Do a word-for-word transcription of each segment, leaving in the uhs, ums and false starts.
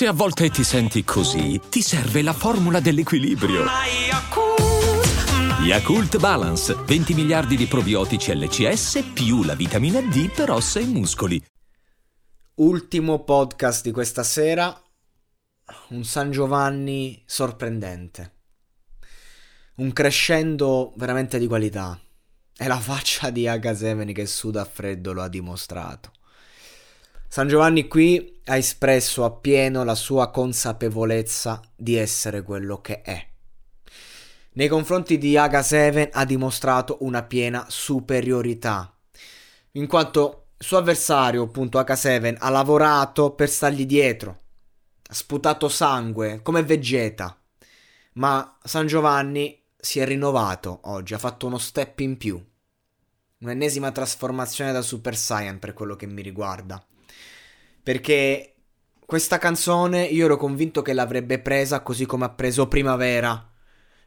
Se a volte ti senti così, ti serve la formula dell'equilibrio. Yakult Balance, venti miliardi di probiotici L C S più la vitamina D per ossa e muscoli. Ultimo podcast di questa sera, un San Giovanni sorprendente, un crescendo veramente di qualità, e la faccia di Agasemene che suda a freddo lo ha dimostrato. San Giovanni qui ha espresso appieno la sua consapevolezza di essere quello che è. Nei confronti di H sette ha dimostrato una piena superiorità, in quanto suo avversario, appunto H sette, ha lavorato per stargli dietro, ha sputato sangue come Vegeta, ma San Giovanni si è rinnovato oggi, ha fatto uno step in più, un'ennesima trasformazione da Super Saiyan per quello che mi riguarda, perché questa canzone io ero convinto che l'avrebbe presa così come ha preso Primavera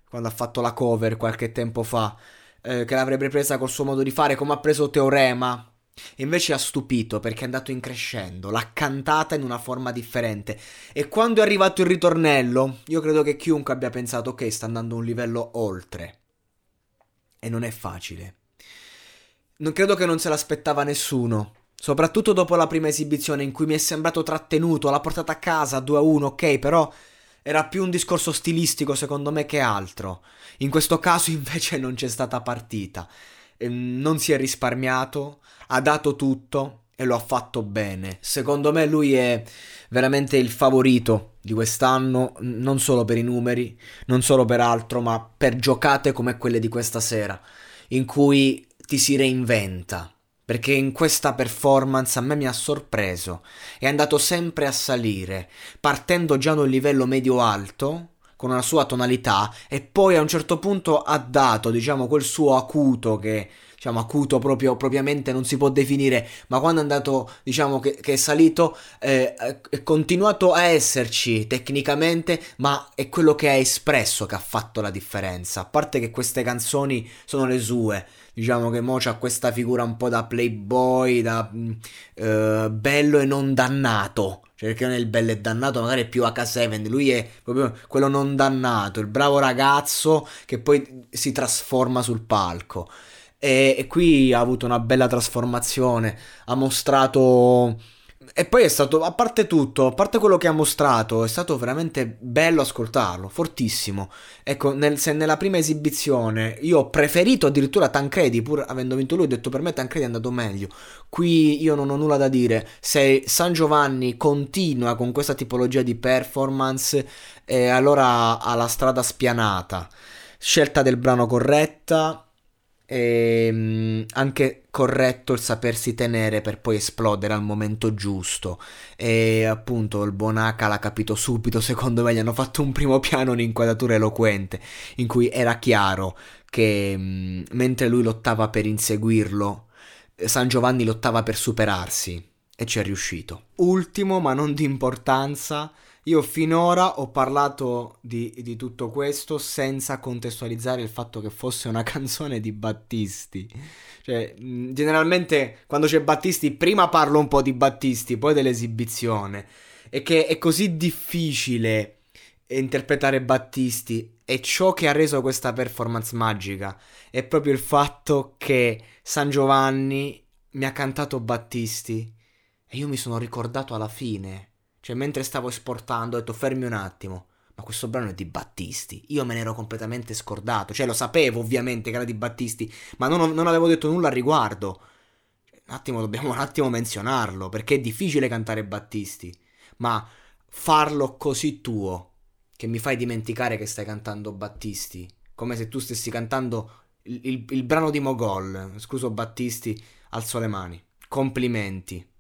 quando ha fatto la cover qualche tempo fa, eh, che l'avrebbe presa col suo modo di fare, come ha preso Teorema. E invece ha stupito perché è andato in crescendo, l'ha cantata in una forma differente, e quando è arrivato il ritornello io credo che chiunque abbia pensato ok, sta andando un livello oltre, e non è facile, non credo che non se l'aspettava nessuno, soprattutto dopo la prima esibizione in cui mi è sembrato trattenuto, l'ha portata a casa due a uno, ok, però era più un discorso stilistico secondo me che altro. In questo caso invece non c'è stata partita, non si è risparmiato, ha dato tutto e lo ha fatto bene. Secondo me lui è veramente il favorito di quest'anno, non solo per i numeri, non solo per altro, ma per giocate come quelle di questa sera, in cui ti si reinventa, perché in questa performance a me mi ha sorpreso, è andato sempre a salire, partendo già da un livello medio-alto, con una sua tonalità, e poi a un certo punto ha dato, diciamo, quel suo acuto che, diciamo, acuto proprio propriamente non si può definire, ma quando è andato, diciamo, che, che è salito, eh, è continuato a esserci tecnicamente, ma è quello che ha espresso che ha fatto la differenza, a parte che queste canzoni sono le sue, diciamo che Mocha ha questa figura un po' da playboy, da eh, bello e non dannato, perché non è il bello e dannato, magari è più H sette, lui è proprio quello non dannato, il bravo ragazzo che poi si trasforma sul palco, e, e qui ha avuto una bella trasformazione, ha mostrato, e poi è stato, a parte tutto, a parte quello che ha mostrato, è stato veramente bello ascoltarlo, fortissimo, ecco, nel, se nella prima esibizione io ho preferito addirittura Tancredi, pur avendo vinto lui, ho detto per me Tancredi è andato meglio, qui io non ho nulla da dire, se San Giovanni continua con questa tipologia di performance, eh, allora ha la strada spianata, scelta del brano corretta, e anche corretto il sapersi tenere per poi esplodere al momento giusto, e appunto il Bonaca l'ha capito subito, secondo me gli hanno fatto un primo piano, un'inquadratura eloquente in cui era chiaro che mh, mentre lui lottava per inseguirlo, San Giovanni lottava per superarsi, e ci è riuscito. Ultimo ma non di importanza, io finora ho parlato di, di tutto questo senza contestualizzare il fatto che fosse una canzone di Battisti. Cioè, generalmente quando c'è Battisti prima parlo un po' di Battisti, poi dell'esibizione. E che è così difficile interpretare Battisti, e ciò che ha reso questa performance magica è proprio il fatto che San Giovanni mi ha cantato Battisti e io mi sono ricordato alla fine. Cioè, mentre stavo esportando ho detto fermi un attimo, ma questo brano è di Battisti, io me ne ero completamente scordato, cioè lo sapevo ovviamente che era di Battisti, ma non, non avevo detto nulla al riguardo, cioè, un attimo dobbiamo un attimo menzionarlo, perché è difficile cantare Battisti, ma farlo così tuo, che mi fai dimenticare che stai cantando Battisti, come se tu stessi cantando il, il, il brano di Mogol, scuso Battisti, alzo le mani, complimenti.